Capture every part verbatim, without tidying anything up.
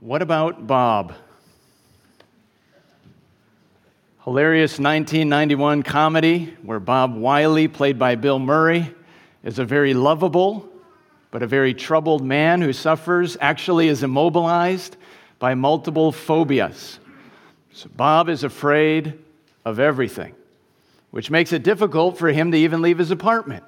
What About Bob? Hilarious nineteen ninety-one comedy where Bob Wiley, played by Bill Murray, is a very lovable but a very troubled man who suffers, actually is immobilized by multiple phobias. So Bob is afraid of everything, which makes it difficult for him to even leave his apartment.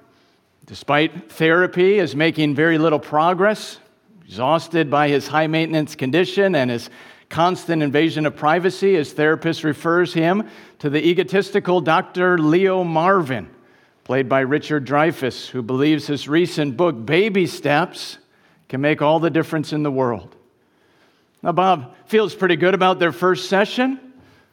Despite therapy, is making very little progress, exhausted by his high-maintenance condition and his constant invasion of privacy. His therapist refers him to the egotistical Doctor Leo Marvin, played by Richard Dreyfuss, who believes his recent book, Baby Steps, can make all the difference in the world. Now, Bob feels pretty good about their first session,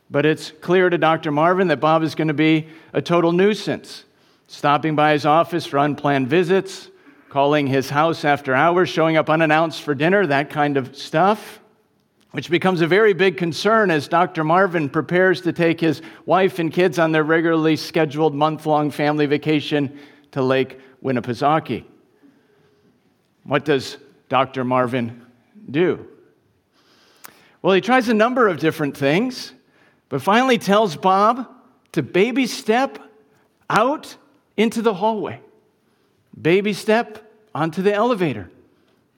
but it's clear to Doctor Marvin that Bob is going to be a total nuisance, stopping by his office for unplanned visits, calling his house after hours, showing up unannounced for dinner, that kind of stuff, which becomes a very big concern as Doctor Marvin prepares to take his wife and kids on their regularly scheduled month-long family vacation to Lake Winnipesaukee. What does Doctor Marvin do? Well, he tries a number of different things, but finally tells Bob to baby step out into the hallway, baby step onto the elevator,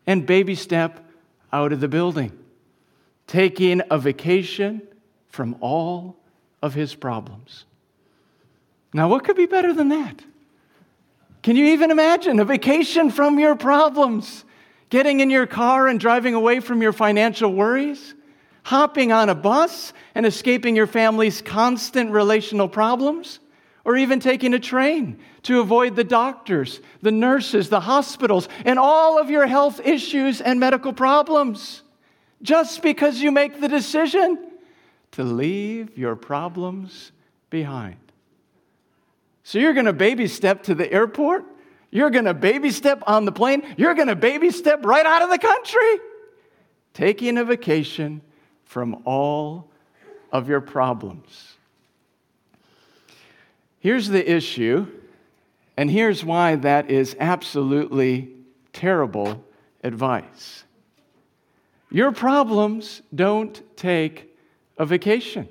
and baby step out of the building, taking a vacation from all of his problems. Now, what could be better than that? Can you even imagine a vacation from your problems? Getting in your car and driving away from your financial worries? Hopping on a bus and escaping your family's constant relational problems? Or even taking a train to avoid the doctors, the nurses, the hospitals, and all of your health issues and medical problems, just because you make the decision to leave your problems behind. So you're going to baby step to the airport, you're going to baby step on the plane, you're going to baby step right out of the country, taking a vacation from all of your problems. Here's the issue, and here's why that is absolutely terrible advice. Your problems don't take a vacation.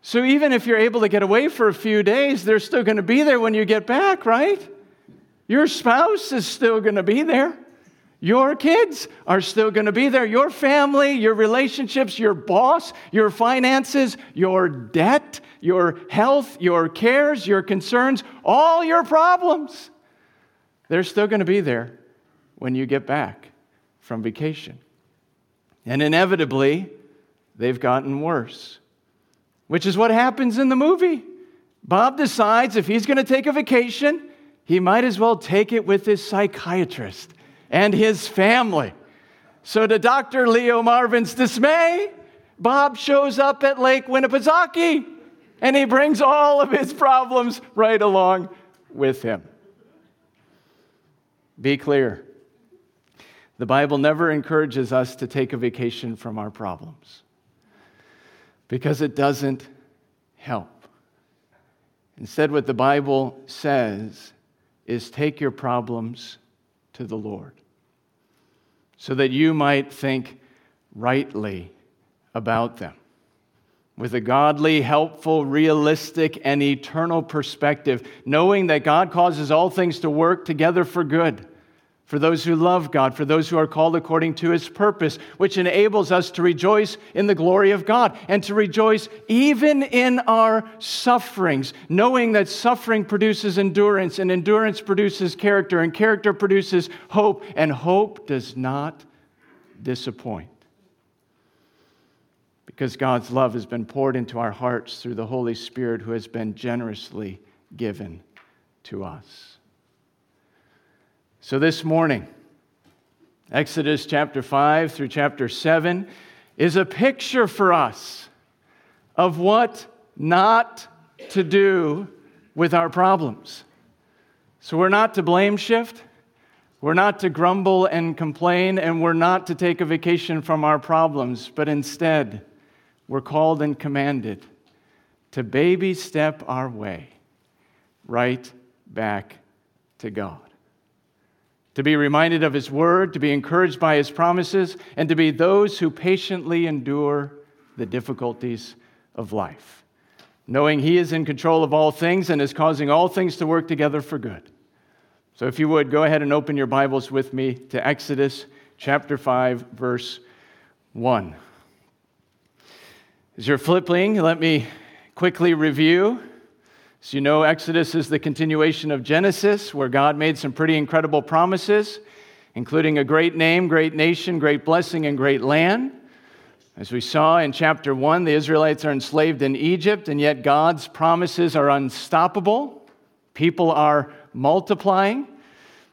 So even if you're able to get away for a few days, they're still going to be there when you get back, right? Your spouse is still going to be there. Your kids are still going to be there. Your family, your relationships, your boss, your finances, your debt, your health, your cares, your concerns, all your problems, they're still going to be there when you get back from vacation. And inevitably, they've gotten worse, which is what happens in the movie. Bob decides if he's going to take a vacation, he might as well take it with his psychiatrist and his family. So to Doctor Leo Marvin's dismay, Bob shows up at Lake Winnipesaukee. And he brings all of his problems right along with him. Be clear. The Bible never encourages us to take a vacation from our problems because it doesn't help. Instead, what the Bible says is take your problems to the Lord so that you might think rightly about them, with a godly, helpful, realistic, and eternal perspective, knowing that God causes all things to work together for good, for those who love God, for those who are called according to His purpose, which enables us to rejoice in the glory of God and to rejoice even in our sufferings, knowing that suffering produces endurance, and endurance produces character, and character produces hope, and hope does not disappoint. Because God's love has been poured into our hearts through the Holy Spirit who has been generously given to us. So this morning, Exodus chapter five through chapter seven is a picture for us of what not to do with our problems. So we're not to blame shift. We're not to grumble and complain, and we're not to take a vacation from our problems, but instead, we're called and commanded to baby step our way right back to God. to be reminded of his word, to be encouraged by his promises, and to be those who patiently endure the difficulties of life, knowing he is in control of all things and is causing all things to work together for good. So if you would, go ahead and open your Bibles with me to Exodus chapter five, verse one. As you're flipping, let me quickly review. As you know, Exodus is the continuation of Genesis, where God made some pretty incredible promises, including a great name, great nation, great blessing, and great land. As we saw in chapter one, the Israelites are enslaved in Egypt, and yet God's promises are unstoppable. People are multiplying.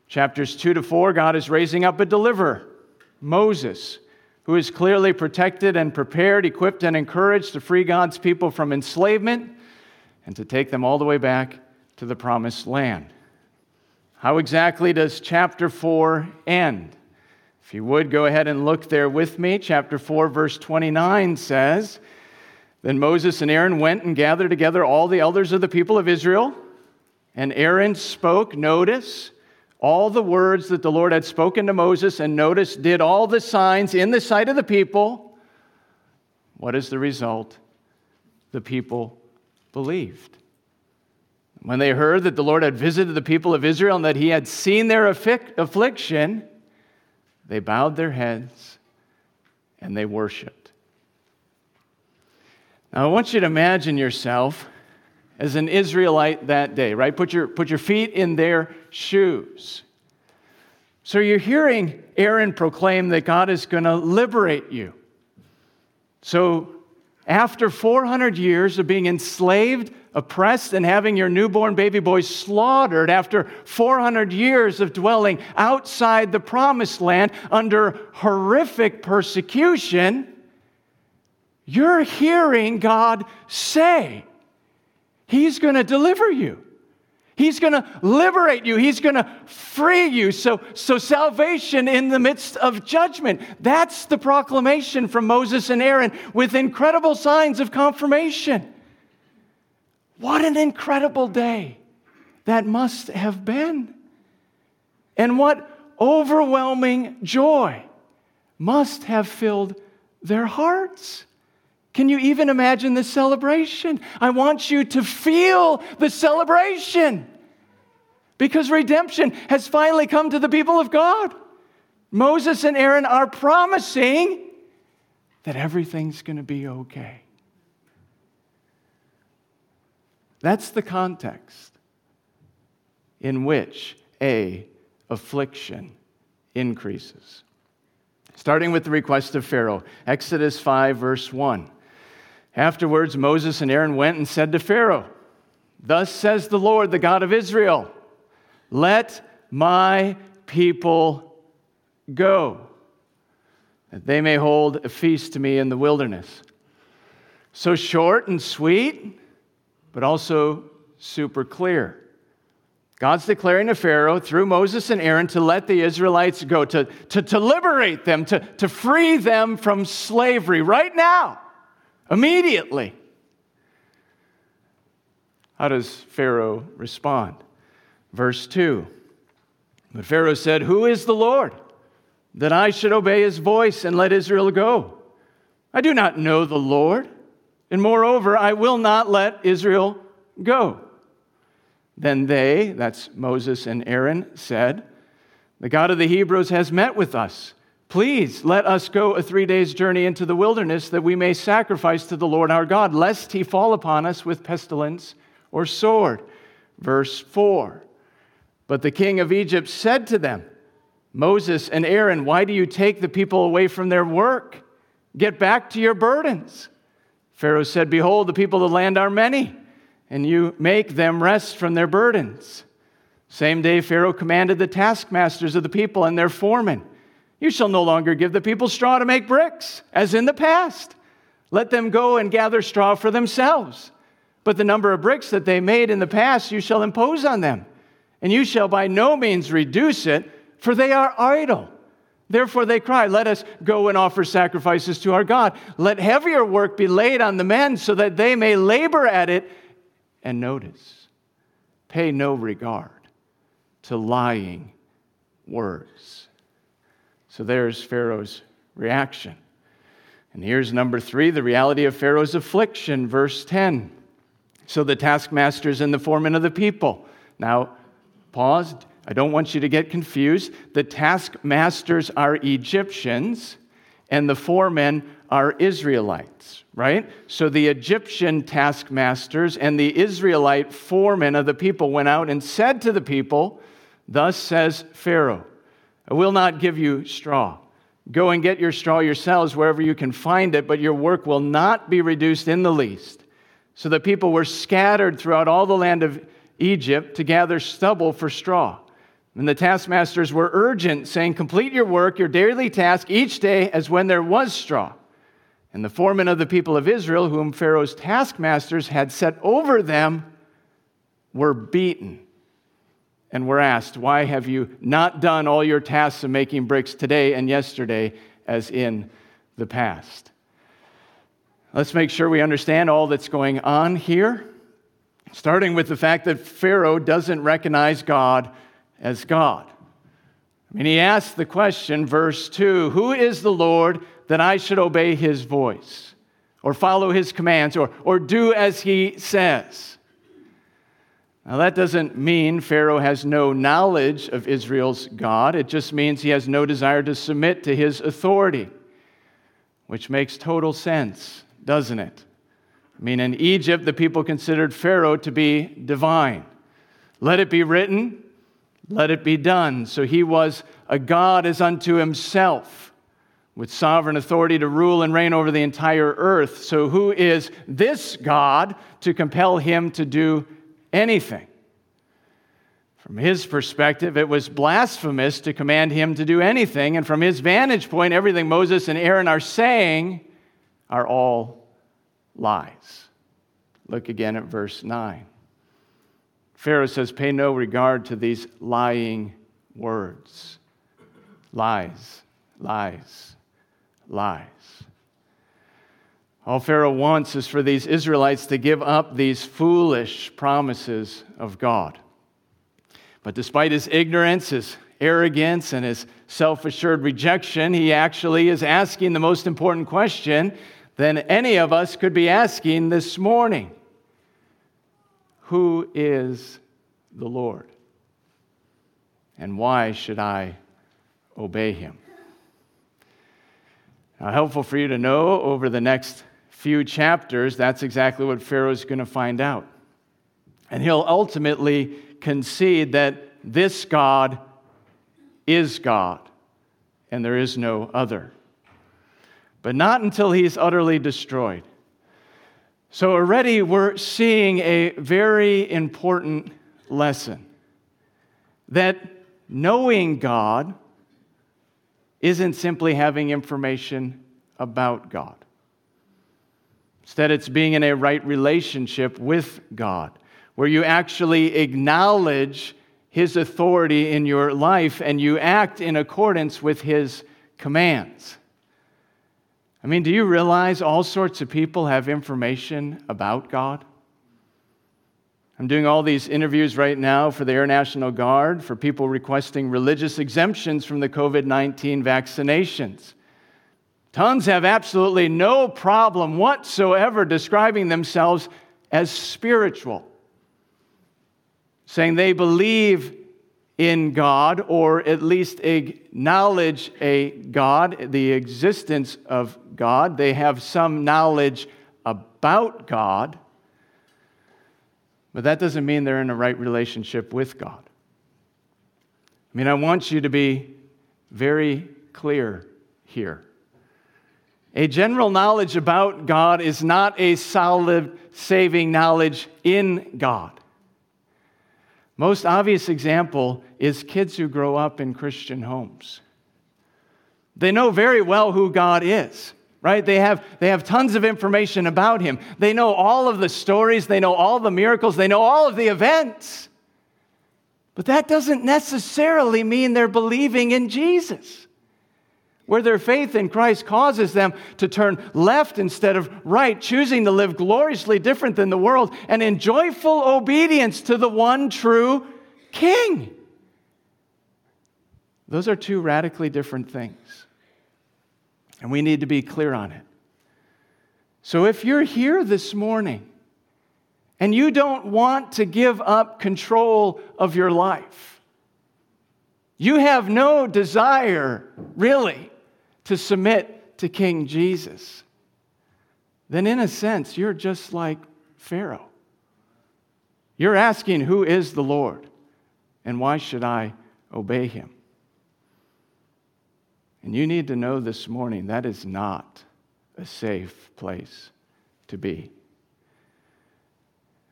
Chapters two to four, God is raising up a deliverer, Moses, who is clearly protected and prepared, equipped and encouraged to free God's people from enslavement and to take them all the way back to the promised land. How exactly does chapter four end? If you would, go ahead and look there with me. Chapter four, verse twenty-nine says, "Then Moses and Aaron went and gathered together all the elders of the people of Israel, and Aaron spoke," notice, "all the words that the Lord had spoken to Moses, and notice, did all the signs in the sight of the people." What is the result? The people believed. When they heard that the Lord had visited the people of Israel and that he had seen their affliction, they bowed their heads and they worshiped. Now I want you to imagine yourself as an Israelite that day, right? Put your, put your feet in their shoes. So you're hearing Aaron proclaim that God is going to liberate you. So after four hundred years of being enslaved, oppressed, and having your newborn baby boy slaughtered, after four hundred years of dwelling outside the promised land under horrific persecution, you're hearing God say, he's going to deliver you. He's going to liberate you. He's going to free you. So, so salvation in the midst of judgment. That's the proclamation from Moses and Aaron with incredible signs of confirmation. What an incredible day that must have been. And what overwhelming joy must have filled their hearts. Can you even imagine the celebration? I want you to feel the celebration because redemption has finally come to the people of God. Moses and Aaron are promising that everything's going to be okay. That's the context in which a affliction increases. Starting with the request of Pharaoh, Exodus five, verse one. "Afterwards, Moses and Aaron went and said to Pharaoh, 'Thus says the Lord, the God of Israel, let my people go, that they may hold a feast to me in the wilderness.'" So short and sweet, but also super clear. God's declaring to Pharaoh through Moses and Aaron to let the Israelites go, to, to, to liberate them, to, to free them from slavery right now. Immediately. How does Pharaoh respond? Verse two. "But Pharaoh said, 'Who is the Lord, that I should obey his voice and let Israel go? I do not know the Lord, and moreover, I will not let Israel go.' Then they," that's Moses and Aaron, "said, 'The God of the Hebrews has met with us. Please let us go a three days journey into the wilderness that we may sacrifice to the Lord our God, lest he fall upon us with pestilence or sword.'" Verse four. "But the king of Egypt said to them, 'Moses and Aaron, why do you take the people away from their work? Get back to your burdens.' Pharaoh said, 'Behold, the people of the land are many, and you make them rest from their burdens.' Same day Pharaoh commanded the taskmasters of the people and their foremen, 'You shall no longer give the people straw to make bricks, as in the past. Let them go and gather straw for themselves. But the number of bricks that they made in the past you shall impose on them, and you shall by no means reduce it, for they are idle. Therefore they cry, let us go and offer sacrifices to our God. Let heavier work be laid on the men so that they may labor at it.' And notice, pay no regard to lying words. So there's Pharaoh's reaction. And here's number three, the reality of Pharaoh's affliction, verse ten. So the taskmasters and the foremen of the people. Now, pause. I don't want you to get confused. The taskmasters are Egyptians, and the foremen are Israelites, right? So the Egyptian taskmasters and the Israelite foremen of the people went out and said to the people, "Thus says Pharaoh, I will not give you straw. Go and get your straw yourselves wherever you can find it, but your work will not be reduced in the least." So the people were scattered throughout all the land of Egypt to gather stubble for straw. And the taskmasters were urgent, saying, "Complete your work, your daily task, each day as when there was straw." And the foremen of the people of Israel, whom Pharaoh's taskmasters had set over them, were beaten. And we're asked, "Why have you not done all your tasks of making bricks today and yesterday as in the past?" Let's make sure we understand all that's going on here, starting with the fact that Pharaoh doesn't recognize God as God. I mean, he asks the question, verse two, "Who is the Lord that I should obey his voice or follow his commands or, or do as he says?" Now, that doesn't mean Pharaoh has no knowledge of Israel's God. It just means he has no desire to submit to his authority, which makes total sense, doesn't it? I mean, in Egypt, the people considered Pharaoh to be divine. Let it be written, let it be done. So he was a god as unto himself, with sovereign authority to rule and reign over the entire earth. So who is this God to compel him to do anything? From his perspective, it was blasphemous to command him to do anything, and from his vantage point, everything Moses and Aaron are saying are all lies. Look again at verse nine. Pharaoh says, "Pay no regard to these lying words." Lies, lies, lies. All Pharaoh wants is for these Israelites to give up these foolish promises of God. But despite his ignorance, his arrogance, and his self-assured rejection, he actually is asking the most important question than any of us could be asking this morning. Who is the Lord? And why should I obey him? Now, helpful for you to know over the next few chapters, that's exactly what Pharaoh's going to find out. And he'll ultimately concede that this God is God, and there is no other. But not until he's utterly destroyed. So already we're seeing a very important lesson, that knowing God isn't simply having information about God. Instead, it's being in a right relationship with God, where you actually acknowledge his authority in your life and you act in accordance with his commands. I mean, do you realize all sorts of people have information about God? I'm doing all these interviews right now for the Air National Guard for people requesting religious exemptions from the covid nineteen vaccinations. Tons have absolutely no problem whatsoever describing themselves as spiritual, saying they believe in God or at least acknowledge a God, the existence of God. They have some knowledge about God. But that doesn't mean they're in a right relationship with God. I mean, I want you to be very clear here. A general knowledge about God is not a solid, saving knowledge in God. Most obvious example is kids who grow up in Christian homes. They know very well who God is. Right? They have, they have tons of information about him. They know all of the stories. They know all the miracles. They know all of the events. But that doesn't necessarily mean they're believing in Jesus, where their faith in Christ causes them to turn left instead of right, choosing to live gloriously different than the world and in joyful obedience to the one true King. Those are two radically different things. And we need to be clear on it. So if you're here this morning and you don't want to give up control of your life, you have no desire, really, to submit to King Jesus, then in a sense, you're just like Pharaoh. You're asking, who is the Lord? And why should I obey him? And you need to know this morning, that is not a safe place to be.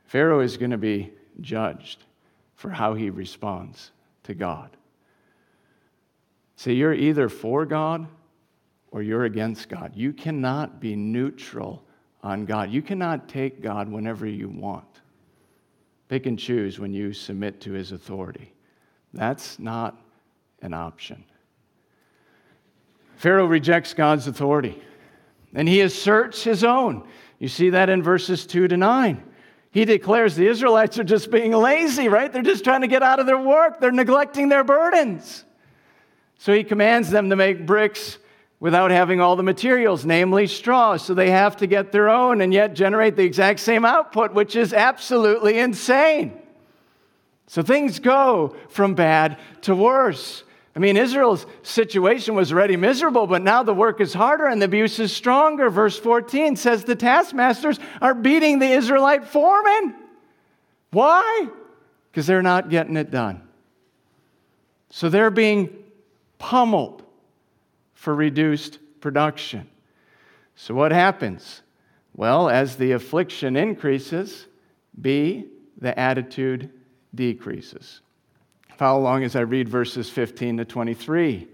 Pharaoh is going to be judged for how he responds to God. See, you're either for God or you're against God. You cannot be neutral on God. You cannot take God whenever you want. Pick and choose when you submit to his authority. That's not an option. Pharaoh rejects God's authority, and he asserts his own. You see that in verses two to nine. He declares the Israelites are just being lazy, right? They're just trying to get out of their work. They're neglecting their burdens. So he commands them to make bricks without having all the materials, namely straw. So they have to get their own and yet generate the exact same output, which is absolutely insane. So things go from bad to worse. I mean, Israel's situation was already miserable, but now the work is harder and the abuse is stronger. Verse fourteen says the taskmasters are beating the Israelite foremen. Why? Because they're not getting it done. So they're being pummeled for reduced production. So what happens? Well, as the affliction increases, B, the attitude decreases. Follow along as I read verses fifteen to twenty-three.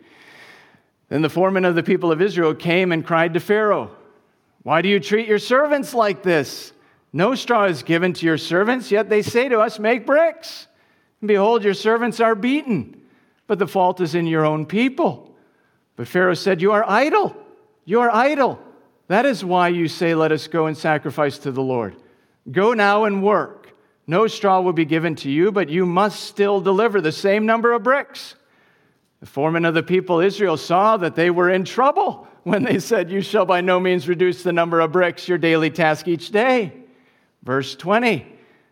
Then the foreman of the people of Israel came and cried to Pharaoh, "Why do you treat your servants like this? No straw is given to your servants, yet they say to us, 'Make bricks.' And behold, your servants are beaten, but the fault is in your own people." But Pharaoh said, "You are idle. You are idle. That is why you say, 'Let us go and sacrifice to the Lord.' Go now and work. No straw will be given to you, but you must still deliver the same number of bricks." The foreman of the people of Israel saw that they were in trouble when they said, "You shall by no means reduce the number of bricks, your daily task each day." Verse twenty,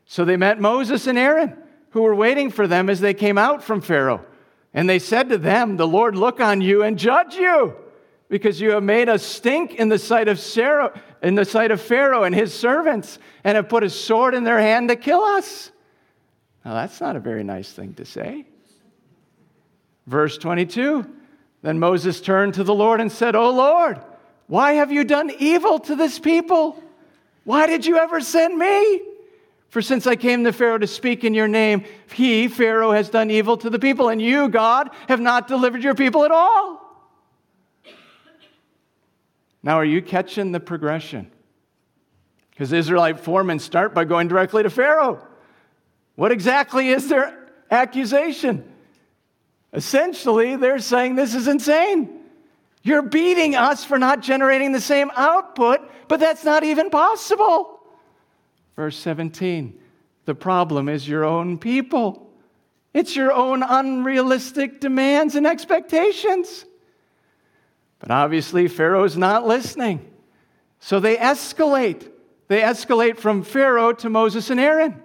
so they met Moses and Aaron, who were waiting for them as they came out from Pharaoh. And they said to them, "The Lord look on you and judge you, because you have made us stink in the sight of Sarah, in the sight of Pharaoh and his servants, and have put a sword in their hand to kill us." Now, that's not a very nice thing to say. Verse twenty-two, then Moses turned to the Lord and said, "O Lord, why have you done evil to this people? Why did you ever send me? For since I came to Pharaoh to speak in your name, he, Pharaoh, has done evil to the people, and you, God, have not delivered your people at all." Now, are you catching the progression? Because the Israelite foremen start by going directly to Pharaoh. What exactly is their accusation? Essentially, they're saying this is insane. You're beating us for not generating the same output, but that's not even possible. Verse seventeen, the problem is your own people. It's your own unrealistic demands and expectations. But obviously, Pharaoh's not listening. So they escalate. They escalate from Pharaoh to Moses and Aaron.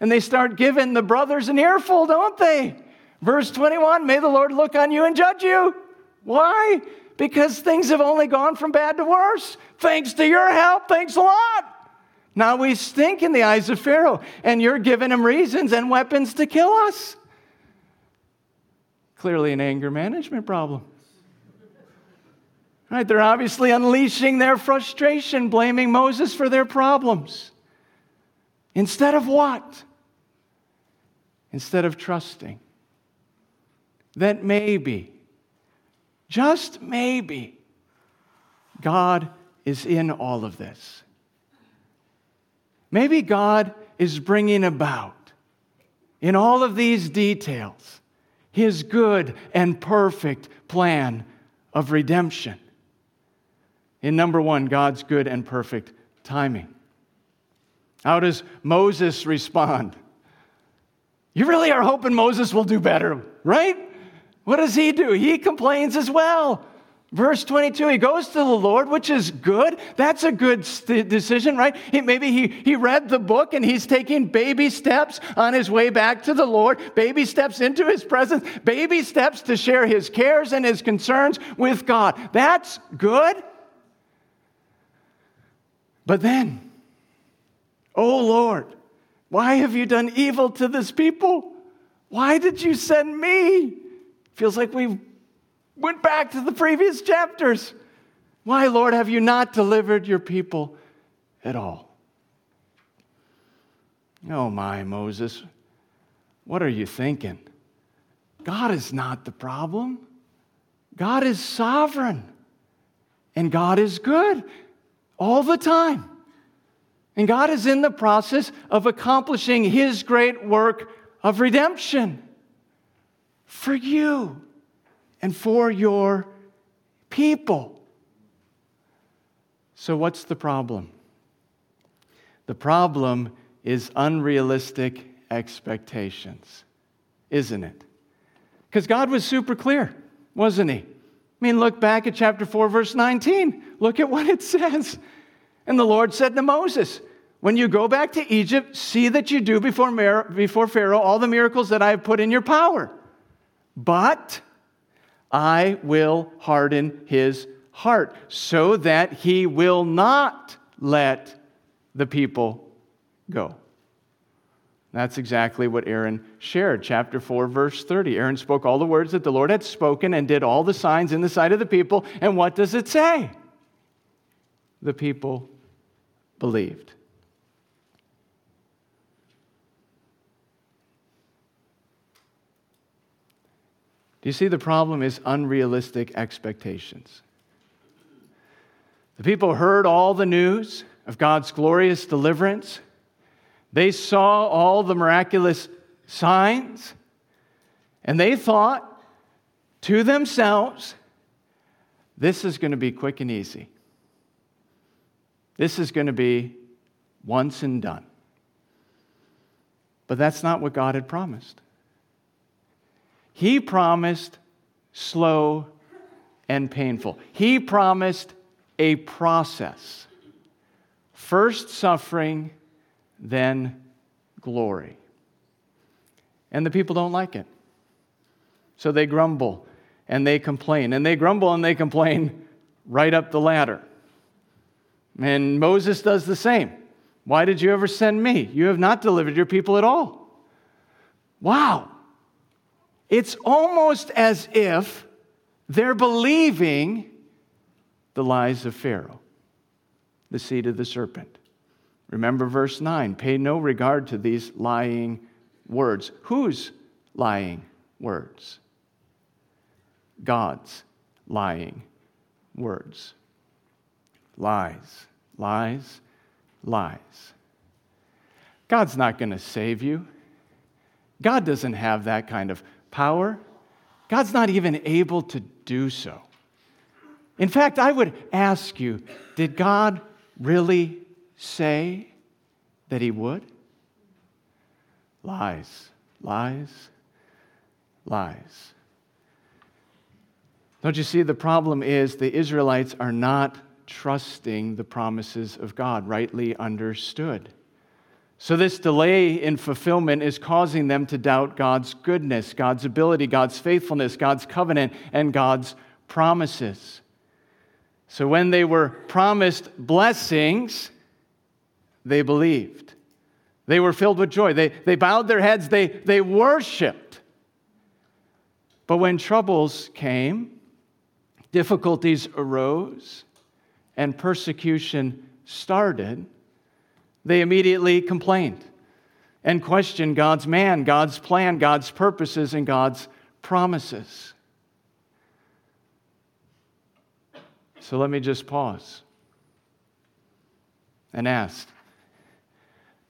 And they start giving the brothers an earful, don't they? Verse twenty-one, may the Lord look on you and judge you. Why? Because things have only gone from bad to worse. Thanks to your help, thanks a lot. Now we stink in the eyes of Pharaoh, and you're giving him reasons and weapons to kill us. Clearly an anger management problem. Right, they're obviously unleashing their frustration, blaming Moses for their problems. Instead of what? Instead of trusting that maybe, just maybe, God is in all of this. Maybe God is bringing about, in all of these details, his good and perfect plan of redemption. In number one, God's good and perfect timing. How does Moses respond? You really are hoping Moses will do better, right? What does he do? He complains as well. Verse twenty-two, he goes to the Lord, which is good. That's a good st- decision, right? He, maybe he, he read the book and he's taking baby steps on his way back to the Lord, baby steps into his presence, baby steps to share his cares and his concerns with God. That's good. But then, oh Lord, why have you done evil to this people? Why did you send me? Feels like we've went back to the previous chapters. Why, Lord, have you not delivered your people at all? Oh my, Moses, what are you thinking? God is not the problem. God is sovereign, and God is good all the time. And God is in the process of accomplishing his great work of redemption for you and for your people. So what's the problem? The problem is unrealistic expectations, isn't it? Because God was super clear, wasn't he? I mean, look back at chapter four, verse nineteen. Look at what it says. And the Lord said to Moses, when you go back to Egypt, see that you do before, Mar- before Pharaoh all the miracles that I have put in your power. But I will harden his heart so that he will not let the people go. That's exactly what Aaron shared. Chapter four, verse thirty. Aaron spoke all the words that the Lord had spoken and did all the signs in the sight of the people. And what does it say? The people believed. Do you see the problem is unrealistic expectations? The people heard all the news of God's glorious deliverance. They saw all the miraculous signs. And they thought to themselves, this is going to be quick and easy. This is going to be once and done. But that's not what God had promised. He promised slow and painful. He promised a process. First suffering, then glory. And the people don't like it. So they grumble and they complain. And they grumble and they complain right up the ladder. And Moses does the same. Why did you ever send me? You have not delivered your people at all. Wow. It's almost as if they're believing the lies of Pharaoh, the seed of the serpent. Remember verse nine, pay no regard to these lying words. Whose lying words? God's lying words. Lies, lies, lies. God's not going to save you. God doesn't have that kind of power. God's not even able to do so. In fact, I would ask you, did God really say that he would? Lies, lies, lies. Don't you see, the problem is the Israelites are not trusting the promises of God, rightly understood. So this delay in fulfillment is causing them to doubt God's goodness, God's ability, God's faithfulness, God's covenant, and God's promises. So when they were promised blessings, they believed. They were filled with joy. They, they bowed their heads. They, they worshiped. But when troubles came, difficulties arose, and persecution started, they immediately complained and questioned God's man, God's plan, God's purposes, and God's promises. So let me just pause and ask,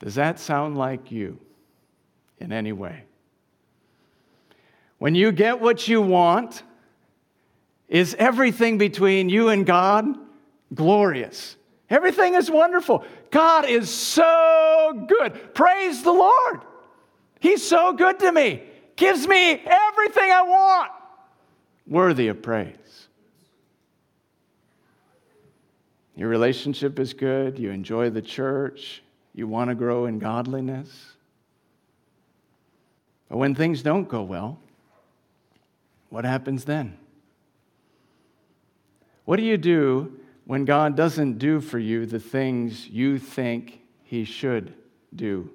does that sound like you in any way? When you get what you want, is everything between you and God glorious? Everything is wonderful. God is so good. Praise the Lord. He's so good to me. Gives me everything I want. worthy of praise. Your relationship is good. You enjoy the church. You want to grow in godliness. But when things don't go well, what happens then? What do you do when God doesn't do for you the things you think He should do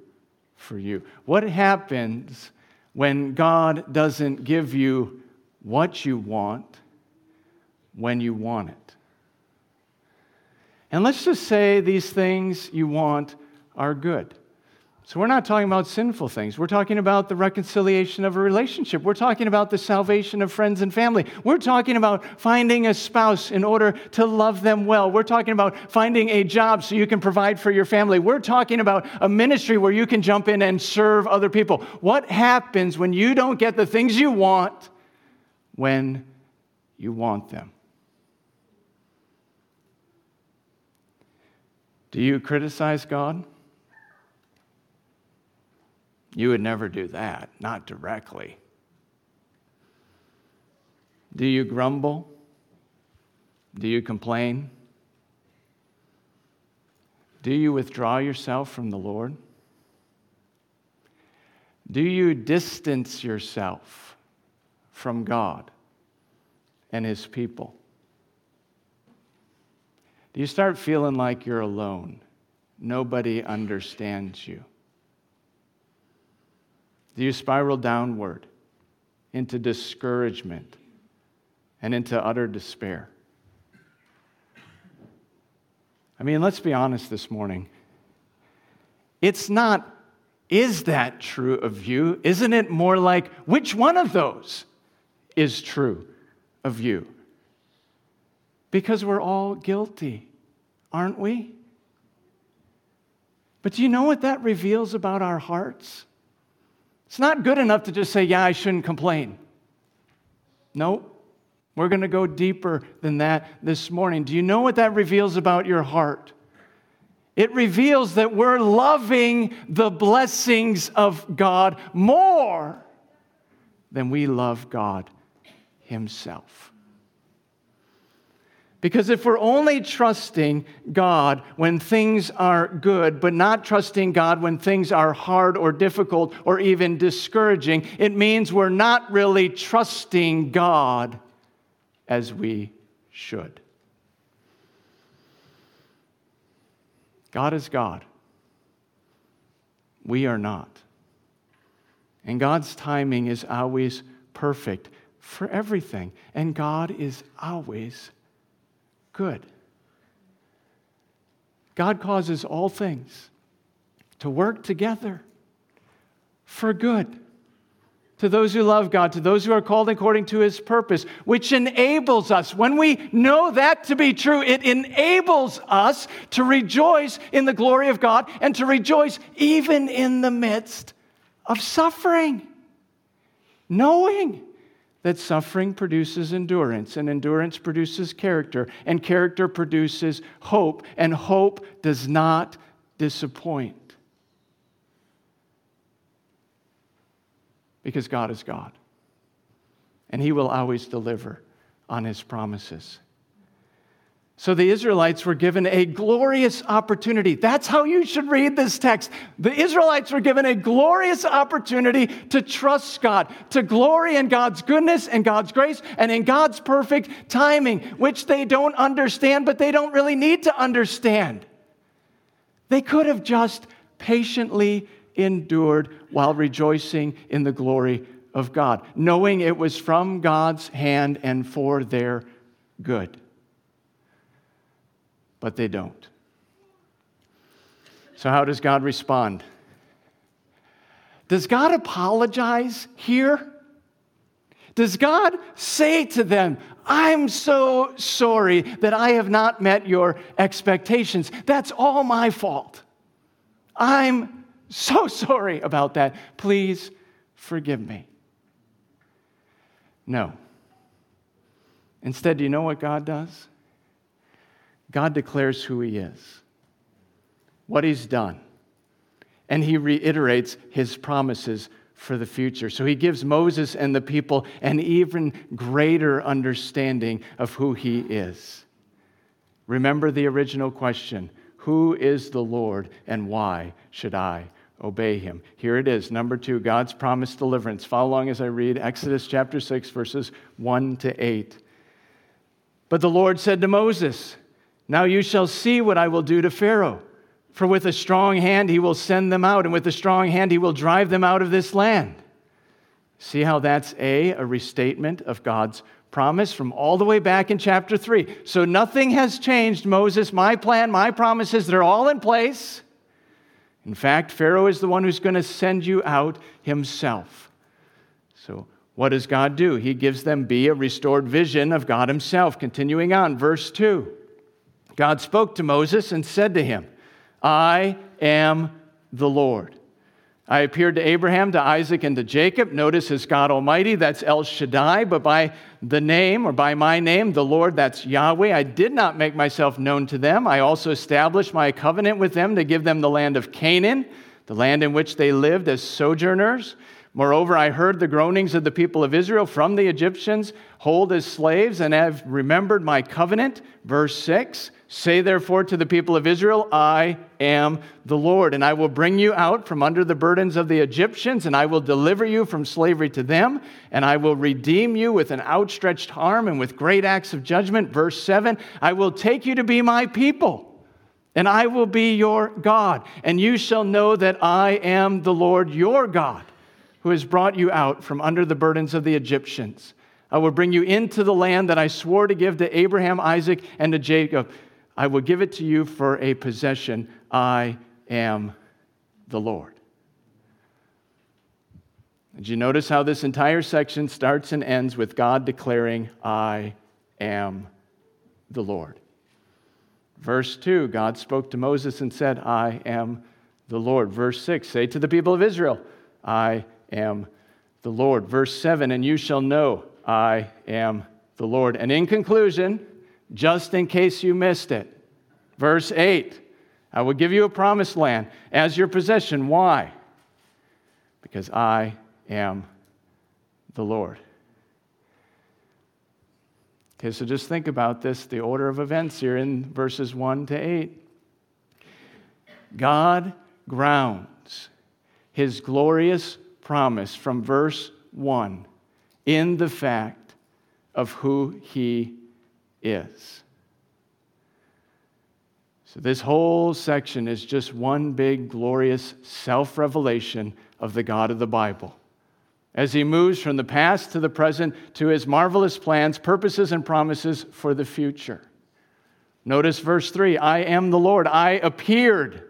for you? What happens when God doesn't give you what you want when you want it? And let's just say these things you want are good. So we're not talking about sinful things. We're talking about the reconciliation of a relationship. We're talking about the salvation of friends and family. We're talking about finding a spouse in order to love them well. We're talking about finding a job so you can provide for your family. We're talking about a ministry where you can jump in and serve other people. What happens when you don't get the things you want when you want them? Do you criticize God? You would never do that, not directly. Do you grumble? Do you complain? Do you withdraw yourself from the Lord? Do you distance yourself from God and His people? Do you start feeling like you're alone? Nobody understands you. Do you spiral downward into discouragement and into utter despair? I mean, let's be honest this morning. It's not, is that true of you? Isn't it more like, which one of those is true of you? Because we're all guilty, aren't we? But do you know what that reveals about our hearts? It's not good enough to just say, yeah, I shouldn't complain. No, we're going to go deeper than that this morning. Do you know what that reveals about your heart? It reveals that we're loving the blessings of God more than we love God Himself. Because if we're only trusting God when things are good, but not trusting God when things are hard or difficult or even discouraging, it means we're not really trusting God as we should. God is God. We are not. And God's timing is always perfect for everything. And God is always good. God causes all things to work together for good to those who love God, to those who are called according to His purpose, which enables us, when we know that to be true, it enables us to rejoice in the glory of God and to rejoice even in the midst of suffering, knowing that suffering produces endurance, and endurance produces character, and character produces hope, and hope does not disappoint. Because God is God, and He will always deliver on His promises. So the Israelites were given a glorious opportunity. That's how you should read this text. The Israelites were given a glorious opportunity to trust God, to glory in God's goodness and God's grace and in God's perfect timing, which they don't understand, but they don't really need to understand. They could have just patiently endured while rejoicing in the glory of God, knowing it was from God's hand and for their good. But they don't. So how does God respond? Does God apologize here? Does God say to them, I'm so sorry that I have not met your expectations. That's all my fault. I'm so sorry about that. Please forgive me. No. Instead, do you know what God does? God declares who He is, what He's done, and He reiterates His promises for the future. So he gives Moses and the people an even greater understanding of who he is. Remember the original question, who is the Lord and why should I obey him? Here it is, number two, God's promised deliverance. Follow along as I read Exodus chapter six, verses one to eight. But the Lord said to Moses, now you shall see what I will do to Pharaoh. For with a strong hand he will send them out, and with a strong hand he will drive them out of this land. See how that's A, a restatement of God's promise from all the way back in chapter three. So nothing has changed, Moses. My plan, my promises, they're all in place. In fact, Pharaoh is the one who's going to send you out himself. So what does God do? He gives them B, a restored vision of God himself. Continuing on, verse two. God spoke to Moses and said to him, I am the Lord. I appeared to Abraham, to Isaac, and to Jacob. Notice as God Almighty, that's El Shaddai, but by the name, or by my name, the Lord, that's Yahweh. I did not make myself known to them. I also established my covenant with them to give them the land of Canaan, the land in which they lived as sojourners. Moreover, I heard the groanings of the people of Israel from the Egyptians, hold as slaves, and have remembered my covenant. Verse six. Say therefore to the people of Israel, I am the Lord, and I will bring you out from under the burdens of the Egyptians, and I will deliver you from slavery to them, and I will redeem you with an outstretched arm and with great acts of judgment. Verse seven, I will take you to be my people, and I will be your God, and you shall know that I am the Lord your God, who has brought you out from under the burdens of the Egyptians. I will bring you into the land that I swore to give to Abraham, Isaac, and to Jacob. I will give it to you for a possession. I am the Lord. Did you notice how this entire section starts and ends with God declaring, I am the Lord? Verse two, God spoke to Moses and said, I am the Lord. Verse six, say to the people of Israel, I am the Lord. Verse seven, and you shall know I am the Lord. And in conclusion, just in case you missed it, verse eight, I will give you a promised land as your possession. Why? Because I am the Lord. Okay, so just think about this, the order of events here in verses one to eight. God grounds his glorious promise from verse one in the fact of who he is. is. So this whole section is just one big glorious self-revelation of the God of the Bible. As he moves from the past to the present to his marvelous plans, purposes, and promises for the future. Notice verse three, I am the Lord. I appeared,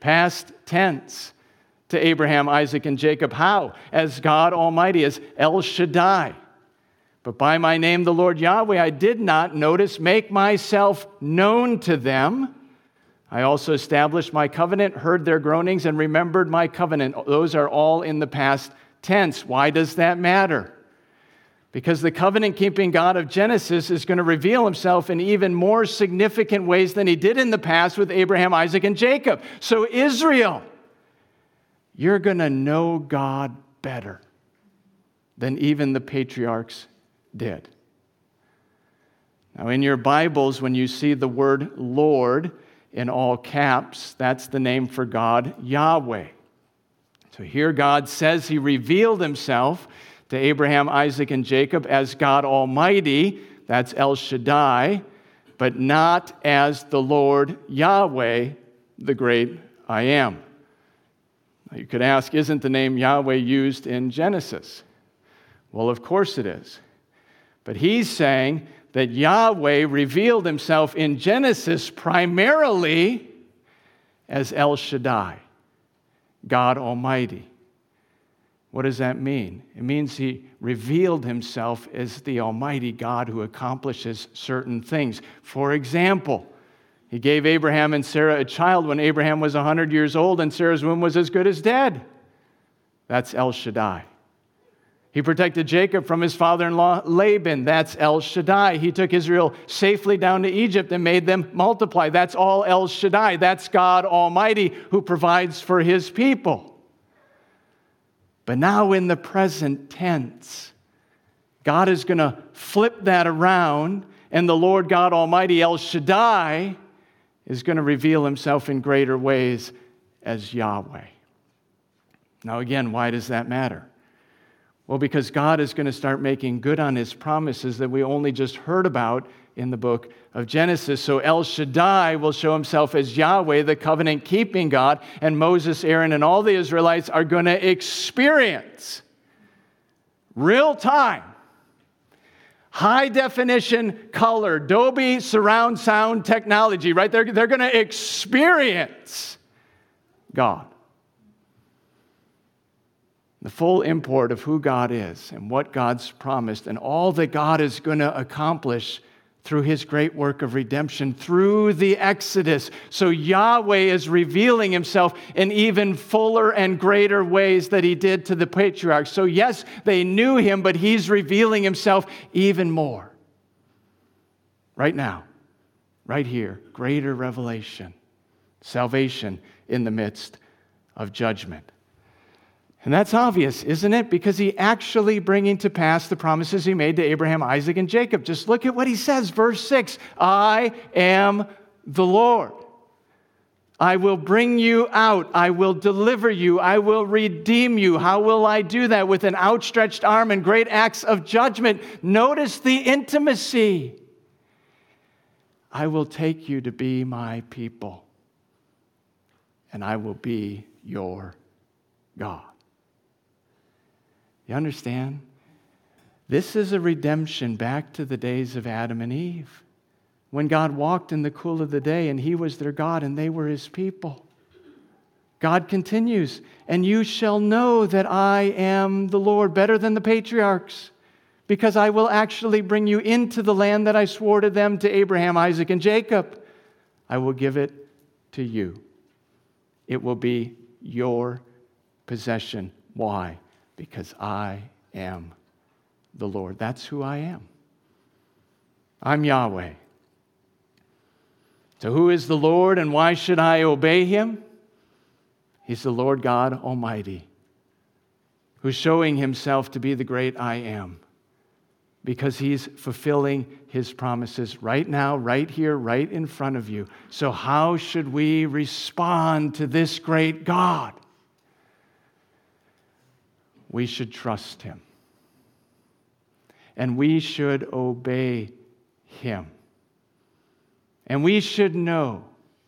past tense, to Abraham, Isaac, and Jacob. How? As God Almighty, as El Shaddai. But by my name, the Lord Yahweh, I did not, notice, make myself known to them. I also established my covenant, heard their groanings, and remembered my covenant. Those are all in the past tense. Why does that matter? Because the covenant-keeping God of Genesis is going to reveal himself in even more significant ways than he did in the past with Abraham, Isaac, and Jacob. So Israel, you're going to know God better than even the patriarchs did. Now, in your Bibles, when you see the word Lord in all caps, that's the name for God, Yahweh. So here God says he revealed himself to Abraham, Isaac, and Jacob as God Almighty, that's El Shaddai, but not as the Lord Yahweh, the great I am. Now, you could ask, isn't the name Yahweh used in Genesis? Well, of course it is. But he's saying that Yahweh revealed himself in Genesis primarily as El Shaddai, God Almighty. What does that mean? It means he revealed himself as the Almighty God who accomplishes certain things. For example, he gave Abraham and Sarah a child when Abraham was one hundred years old and Sarah's womb was as good as dead. That's El Shaddai. He protected Jacob from his father-in-law Laban. That's El Shaddai. He took Israel safely down to Egypt and made them multiply. That's all El Shaddai. That's God Almighty who provides for his people. But now in the present tense, God is going to flip that around, and the Lord God Almighty, El Shaddai, is going to reveal himself in greater ways as Yahweh. Now again, why does that matter? Well, because God is going to start making good on his promises that we only just heard about in the book of Genesis. So El Shaddai will show himself as Yahweh, the covenant-keeping God, and Moses, Aaron, and all the Israelites are going to experience real-time, high-definition color, Dolby surround sound technology, right? They're, they're going to experience God. The full import of who God is and what God's promised and all that God is going to accomplish through his great work of redemption, through the Exodus. So Yahweh is revealing himself in even fuller and greater ways that he did to the patriarchs. So yes, they knew him, but he's revealing himself even more. Right now, right here, greater revelation, salvation in the midst of judgment. And that's obvious, isn't it? Because he actually bringing to pass the promises he made to Abraham, Isaac, and Jacob. Just look at what he says, verse six, I am the Lord. I will bring you out. I will deliver you. I will redeem you. How will I do that? With an outstretched arm and great acts of judgment. Notice the intimacy. I will take you to be my people, and I will be your God. You understand? This is a redemption back to the days of Adam and Eve, when God walked in the cool of the day and he was their God and they were his people. God continues, and you shall know that I am the Lord, better than the patriarchs, because I will actually bring you into the land that I swore to them, to Abraham, Isaac, and Jacob. I will give it to you. It will be your possession. Why? Because I am the Lord. That's who I am. I'm Yahweh. So who is the Lord and why should I obey him? He's the Lord God Almighty, who's showing himself to be the great I am, because he's fulfilling his promises right now, right here, right in front of you. So how should we respond to this great God? We should trust him. And we should obey him. And we should know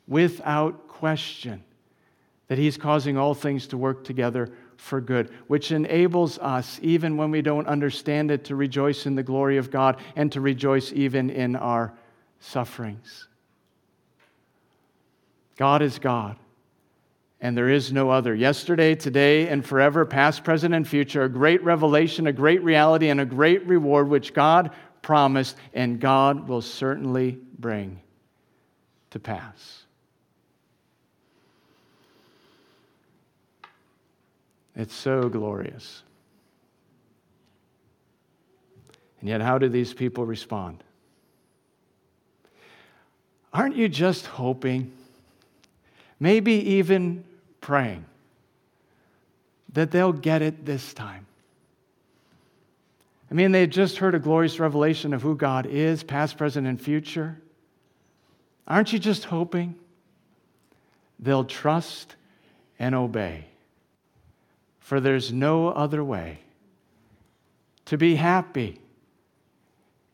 without question that he's causing all things to work together for good, which enables us, even when we don't understand it, to rejoice in the glory of God and to rejoice even in our sufferings. God is God. And there is no other. Yesterday, today, and forever, past, present, and future, a great revelation, a great reality, and a great reward which God promised and God will certainly bring to pass. It's so glorious. And yet, how do these people respond? Aren't you just hoping, maybe even praying, that they'll get it this time? I mean, they had just heard a glorious revelation of who God is, past, present, and future. Aren't you just hoping they'll trust and obey? For there's no other way to be happy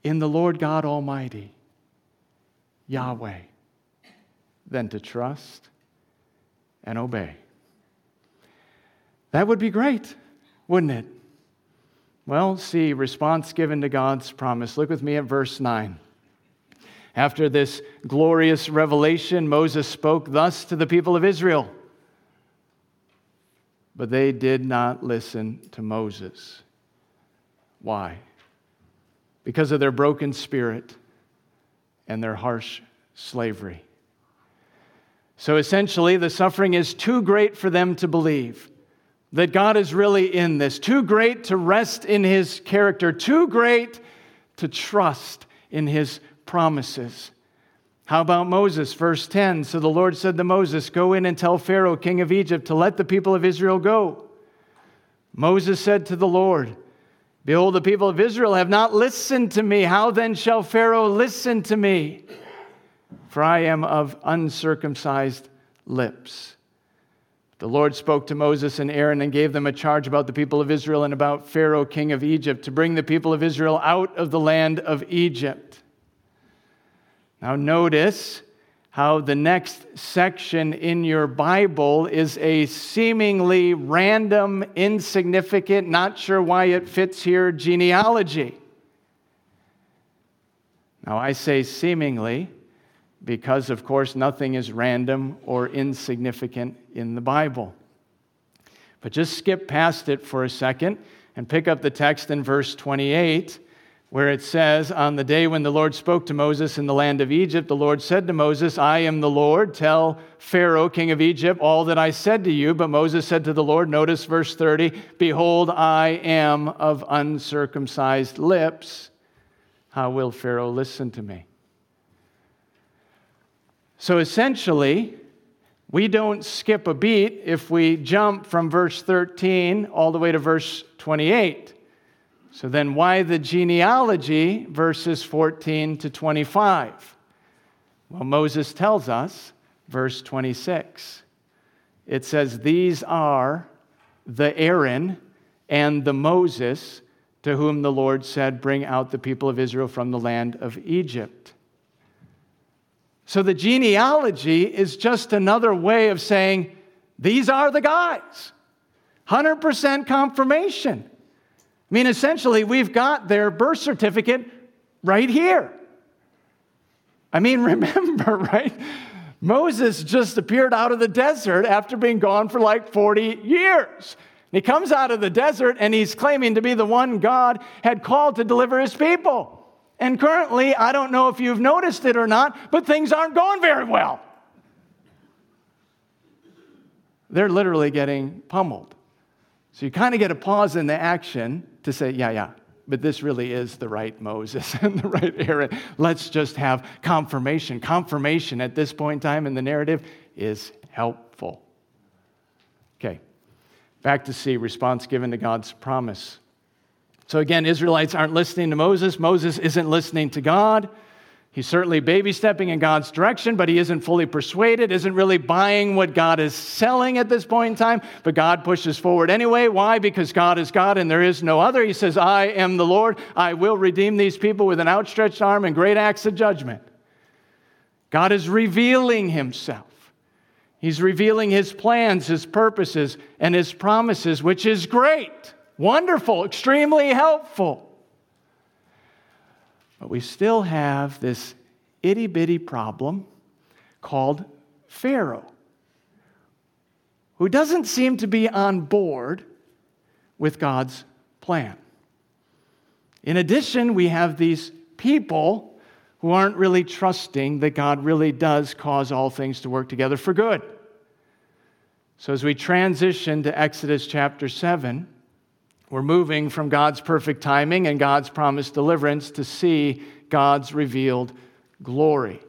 in the Lord God Almighty, Yahweh, than to trust and obey. That would be great, wouldn't it? Well, see, response given to God's promise. Look with me at verse nine. After this glorious revelation, Moses spoke thus to the people of Israel, but they did not listen to Moses. Why? Because of their broken spirit and their harsh slavery. So essentially, the suffering is too great for them to believe that God is really in this, too great to rest in his character, too great to trust in his promises. How about Moses? Verse ten, so the Lord said to Moses, go in and tell Pharaoh, king of Egypt, to let the people of Israel go. Moses said to the Lord, Behold, the people of Israel have not listened to me. How then shall Pharaoh listen to me? For I am of uncircumcised lips. The Lord spoke to Moses and Aaron and gave them a charge about the people of Israel and about Pharaoh, king of Egypt, to bring the people of Israel out of the land of Egypt. Now notice how the next section in your Bible is a seemingly random, insignificant, not sure why it fits here, genealogy. Now I say seemingly because, of course, nothing is random or insignificant in the Bible. But just skip past it for a second and pick up the text in verse twenty-eight, where it says, On the day when the Lord spoke to Moses in the land of Egypt, the Lord said to Moses, I am the Lord. Tell Pharaoh, king of Egypt, all that I said to you. But Moses said to the Lord, notice verse thirty, Behold, I am of uncircumcised lips. How will Pharaoh listen to me? So essentially, we don't skip a beat if we jump from verse thirteen all the way to verse twenty-eight. So then why the genealogy, verses fourteen to twenty-five? Well, Moses tells us, verse twenty-six. It says, These are the Aaron and the Moses to whom the Lord said, Bring out the people of Israel from the land of Egypt. So the genealogy is just another way of saying, these are the guys. one hundred percent confirmation. I mean, essentially, we've got their birth certificate right here. I mean, remember, right? Moses just appeared out of the desert after being gone for like forty years. And he comes out of the desert and he's claiming to be the one God had called to deliver his people. And currently, I don't know if you've noticed it or not, but things aren't going very well. They're literally getting pummeled. So you kind of get a pause in the action to say, yeah, yeah, but this really is the right Moses and the right Aaron. Let's just have confirmation. Confirmation at this point in time in the narrative is helpful. Okay, back to C, response given to God's promise. So again, Israelites aren't listening to Moses. Moses isn't listening to God. He's certainly baby-stepping in God's direction, but he isn't fully persuaded, isn't really buying what God is selling at this point in time. But God pushes forward anyway. Why? Because God is God and there is no other. He says, I am the Lord. I will redeem these people with an outstretched arm and great acts of judgment. God is revealing himself. He's revealing his plans, his purposes, and his promises, which is great. Wonderful, extremely helpful. But we still have this itty-bitty problem called Pharaoh, who doesn't seem to be on board with God's plan. In addition, we have these people who aren't really trusting that God really does cause all things to work together for good. So as we transition to Exodus chapter seven, we're moving from God's perfect timing and God's promised deliverance to see God's revealed glory.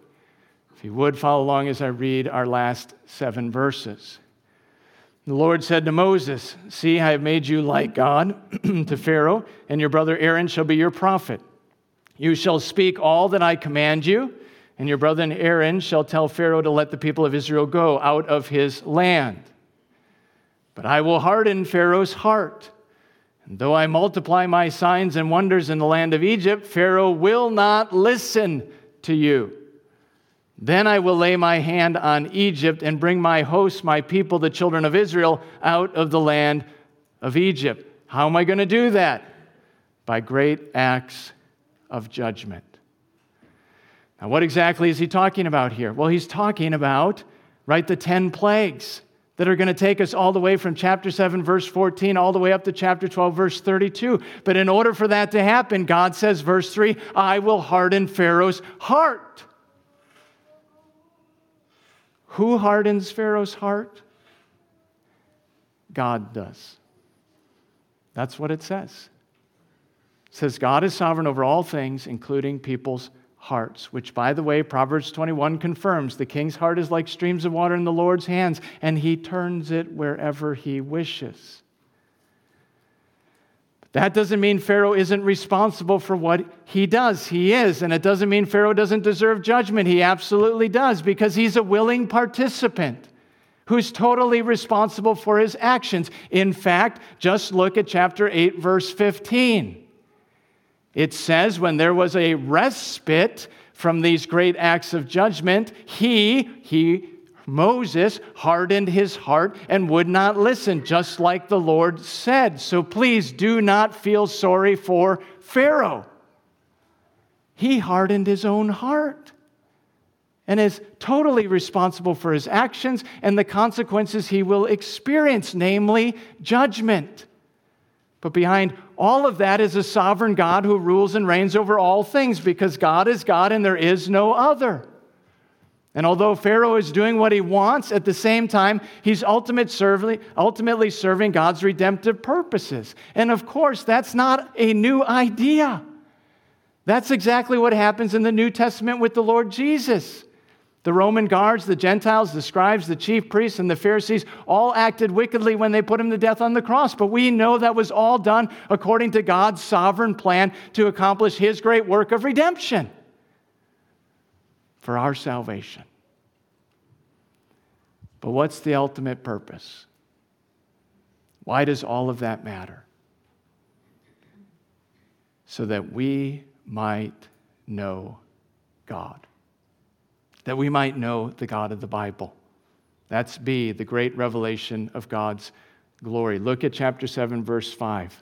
If you would, follow along as I read our last seven verses. The Lord said to Moses, See, I have made you like God to Pharaoh, and your brother Aaron shall be your prophet. You shall speak all that I command you, and your brother Aaron shall tell Pharaoh to let the people of Israel go out of his land. But I will harden Pharaoh's heart. Though I multiply my signs and wonders in the land of Egypt, Pharaoh will not listen to you. Then I will lay my hand on Egypt and bring my hosts, my people, the children of Israel, out of the land of Egypt. How am I going to do that? By great acts of judgment. Now, what exactly is he talking about here? Well, he's talking about, right, the ten plagues that are going to take us all the way from chapter seven, verse fourteen, all the way up to chapter twelve, verse thirty-two. But in order for that to happen, God says, verse three, I will harden Pharaoh's heart. Who hardens Pharaoh's heart? God does. That's what it says. It says God is sovereign over all things, including people's hearts, which, by the way, Proverbs twenty-one confirms. The king's heart is like streams of water in the Lord's hands, and he turns it wherever he wishes. That doesn't mean Pharaoh isn't responsible for what he does. He is. And it doesn't mean Pharaoh doesn't deserve judgment. He absolutely does, because he's a willing participant who's totally responsible for his actions. In fact, just look at chapter eight, verse fifteen. It says, when there was a respite from these great acts of judgment, he, he, Moses hardened his heart and would not listen, just like the Lord said. So please do not feel sorry for Pharaoh. He hardened his own heart and is totally responsible for his actions and the consequences he will experience, namely judgment. But behind all of that is a sovereign God who rules and reigns over all things, because God is God and there is no other. And although Pharaoh is doing what he wants, at the same time, he's ultimately serving God's redemptive purposes. And of course, that's not a new idea. That's exactly what happens in the New Testament with the Lord Jesus. The Roman guards, the Gentiles, the scribes, the chief priests, and the Pharisees all acted wickedly when they put him to death on the cross. But we know that was all done according to God's sovereign plan to accomplish his great work of redemption for our salvation. But what's the ultimate purpose? Why does all of that matter? So that we might know God. That we might know the God of the Bible. That's B, the great revelation of God's glory. Look at chapter seven, verse five.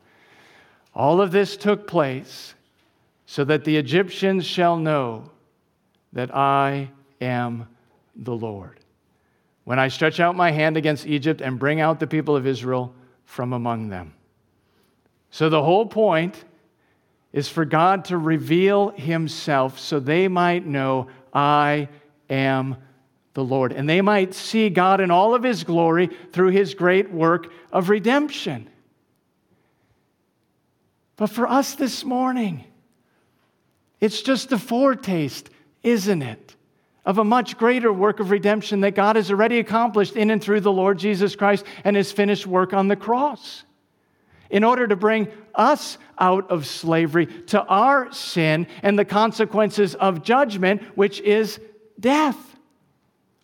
All of this took place so that the Egyptians shall know that I am the Lord, when I stretch out my hand against Egypt and bring out the people of Israel from among them. So the whole point is for God to reveal himself so they might know I am the Lord. And they might see God in all of his glory through his great work of redemption. But for us this morning, it's just a foretaste, isn't it, of a much greater work of redemption that God has already accomplished in and through the Lord Jesus Christ and his finished work on the cross, in order to bring us out of slavery to our sin and the consequences of judgment, which is death.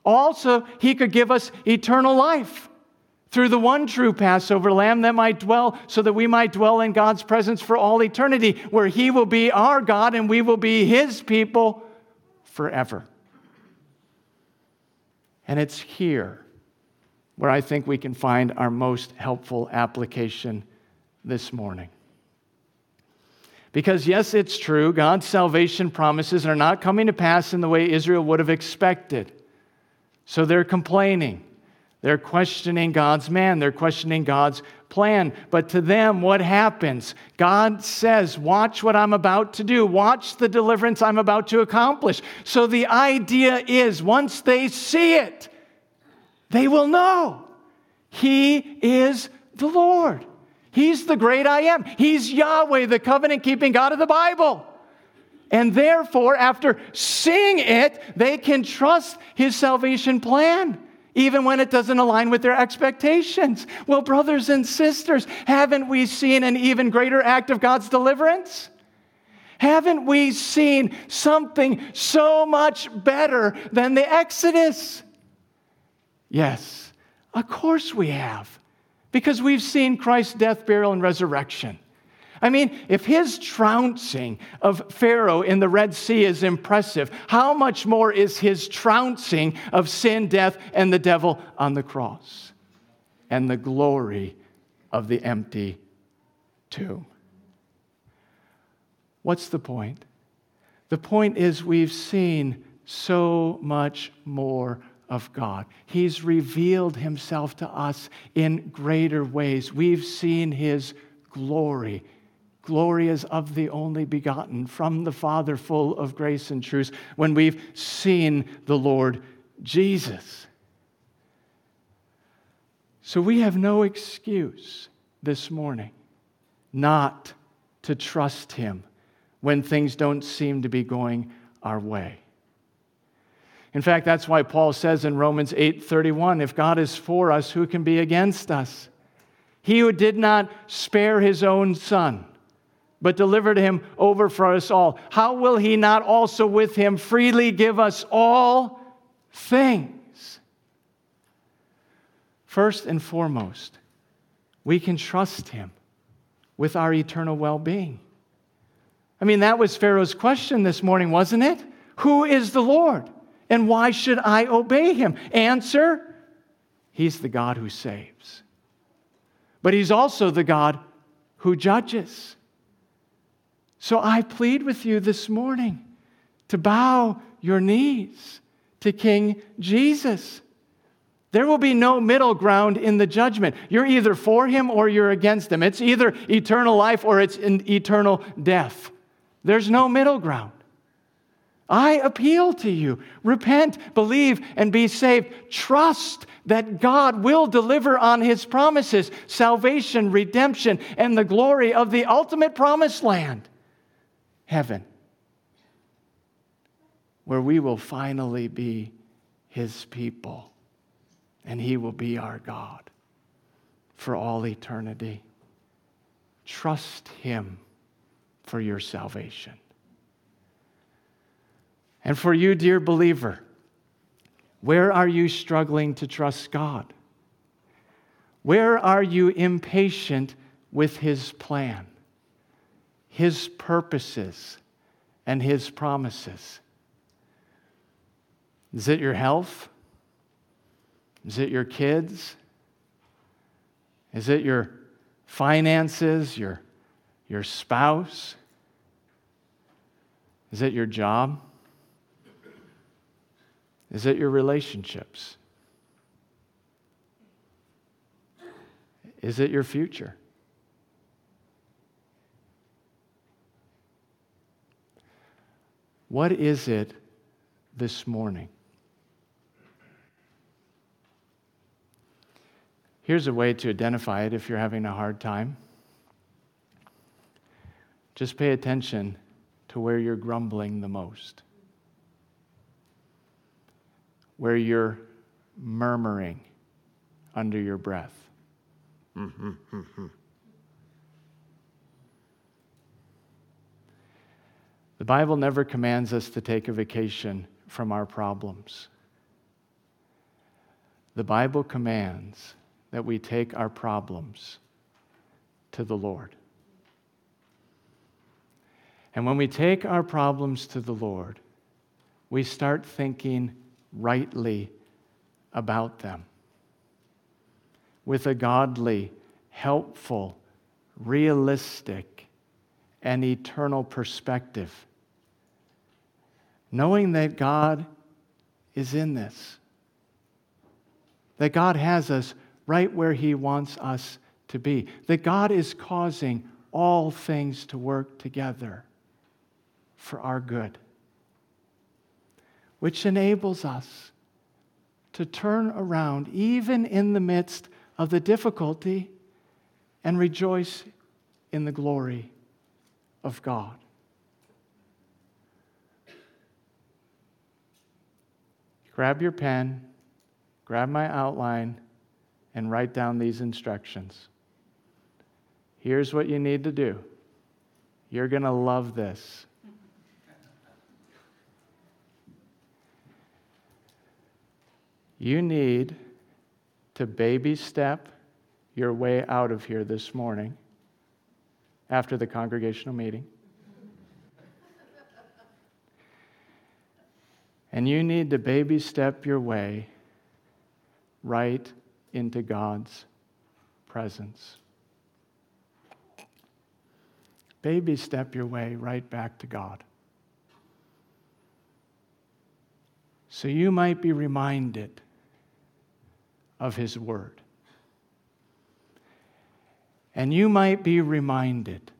Also, he could give us eternal life through the one true Passover lamb that might dwell, so that we might dwell in God's presence for all eternity, where he will be our God and we will be his people forever. And it's here where I think we can find our most helpful application this morning. Because yes, it's true, God's salvation promises are not coming to pass in the way Israel would have expected. So they're complaining. They're questioning God's man. They're questioning God's plan. But to them, what happens? God says, watch what I'm about to do. Watch the deliverance I'm about to accomplish. So the idea is, once they see it, they will know he is the Lord. He's the great I am. He's Yahweh, the covenant-keeping God of the Bible. And therefore, after seeing it, they can trust his salvation plan, even when it doesn't align with their expectations. Well, brothers and sisters, haven't we seen an even greater act of God's deliverance? Haven't we seen something so much better than the Exodus? Yes, of course we have, because we've seen Christ's death, burial, and resurrection. I mean, if his trouncing of Pharaoh in the Red Sea is impressive, how much more is his trouncing of sin, death, and the devil on the cross, and the glory of the empty tomb? What's the point? The point is we've seen so much more of God. He's revealed himself to us in greater ways. We've seen his glory. Glory is of the only begotten from the Father, full of grace and truth, when we've seen the Lord Jesus. So we have no excuse this morning not to trust him when things don't seem to be going our way. In fact, that's why Paul says in Romans eight thirty-one, if God is for us, who can be against us? He who did not spare his own son, but delivered him over for us all, how will he not also with him freely give us all things? First and foremost, we can trust him with our eternal well-being. I mean, that was Pharaoh's question this morning, wasn't it? Who is the Lord? And why should I obey him? Answer, he's the God who saves. But he's also the God who judges. So I plead with you this morning to bow your knees to King Jesus. There will be no middle ground in the judgment. You're either for him or you're against him. It's either eternal life or it's eternal death. There's no middle ground. I appeal to you. Repent, believe, and be saved. Trust that God will deliver on his promises, salvation, redemption, and the glory of the ultimate promised land, heaven, where we will finally be his people. And he will be our God for all eternity. Trust him for your salvation. And for you, dear believer, where are you struggling to trust God? Where are you impatient with his plan, his purposes, and his promises? Is it your health? Is it your kids? Is it your finances, your, your spouse? Is it your job? Is it your relationships? Is it your future? What is it this morning? Here's a way to identify it if you're having a hard time. Just pay attention to where you're grumbling the most, where you're murmuring under your breath. Mm-hmm, mm-hmm. The Bible never commands us to take a vacation from our problems. The Bible commands that we take our problems to the Lord. And when we take our problems to the Lord, we start thinking rightly about them with a godly, helpful, realistic, and eternal perspective, knowing that God is in this, that God has us right where he wants us to be, that God is causing all things to work together for our good, which enables us to turn around even in the midst of the difficulty and rejoice in the glory of God. Grab your pen, grab my outline, and write down these instructions. Here's what you need to do. You're going to love this. You need to baby step your way out of here this morning after the congregational meeting. And you need to baby step your way right into God's presence. Baby step your way right back to God. So you might be reminded of his word. And you might be reminded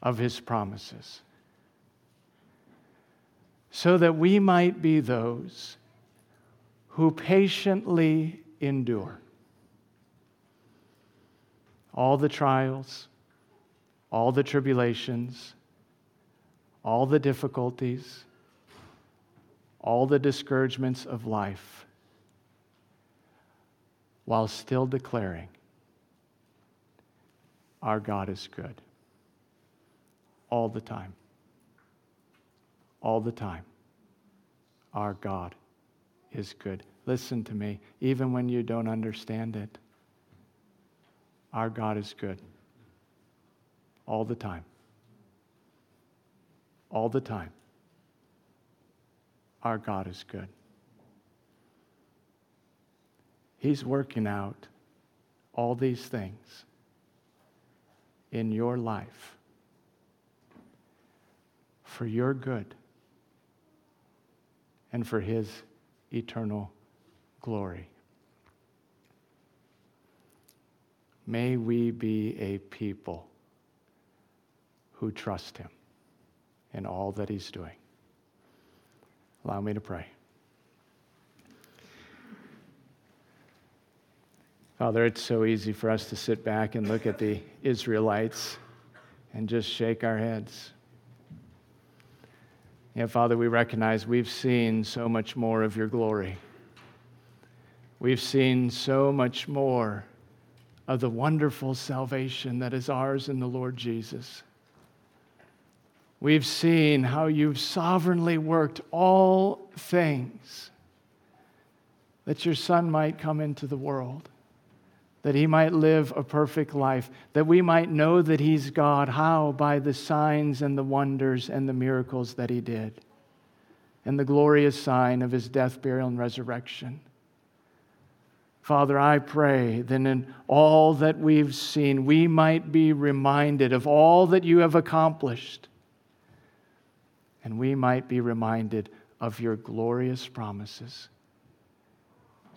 of his promises. So that we might be those who patiently endure all the trials, all the tribulations, all the difficulties, all the discouragements of life, while still declaring Our God is good. All the time. All the time. Our God is good. Listen to me, even when you don't understand it. Our God is good. All the time. All the time. Our God is good. He's working out all these things in your life for your good and for His eternal glory. May we be a people who trust Him in all that He's doing. Allow me to pray. Father, it's so easy for us to sit back and look at the Israelites and just shake our heads. Yeah, Father, we recognize we've seen so much more of your glory. We've seen so much more of the wonderful salvation that is ours in the Lord Jesus. We've seen how you've sovereignly worked all things that your Son might come into the world, that He might live a perfect life, that we might know that He's God. How? By the signs and the wonders and the miracles that He did, and the glorious sign of His death, burial, and resurrection. Father, I pray that in all that we've seen, we might be reminded of all that you have accomplished, and we might be reminded of your glorious promises,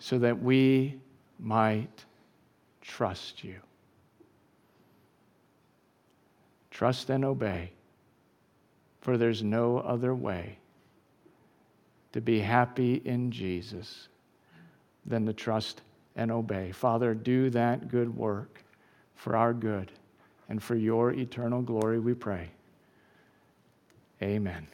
so that we might trust you. Trust and obey, for there's no other way to be happy in Jesus than to trust and obey. Father, do that good work for our good and for your eternal glory, we pray. Amen.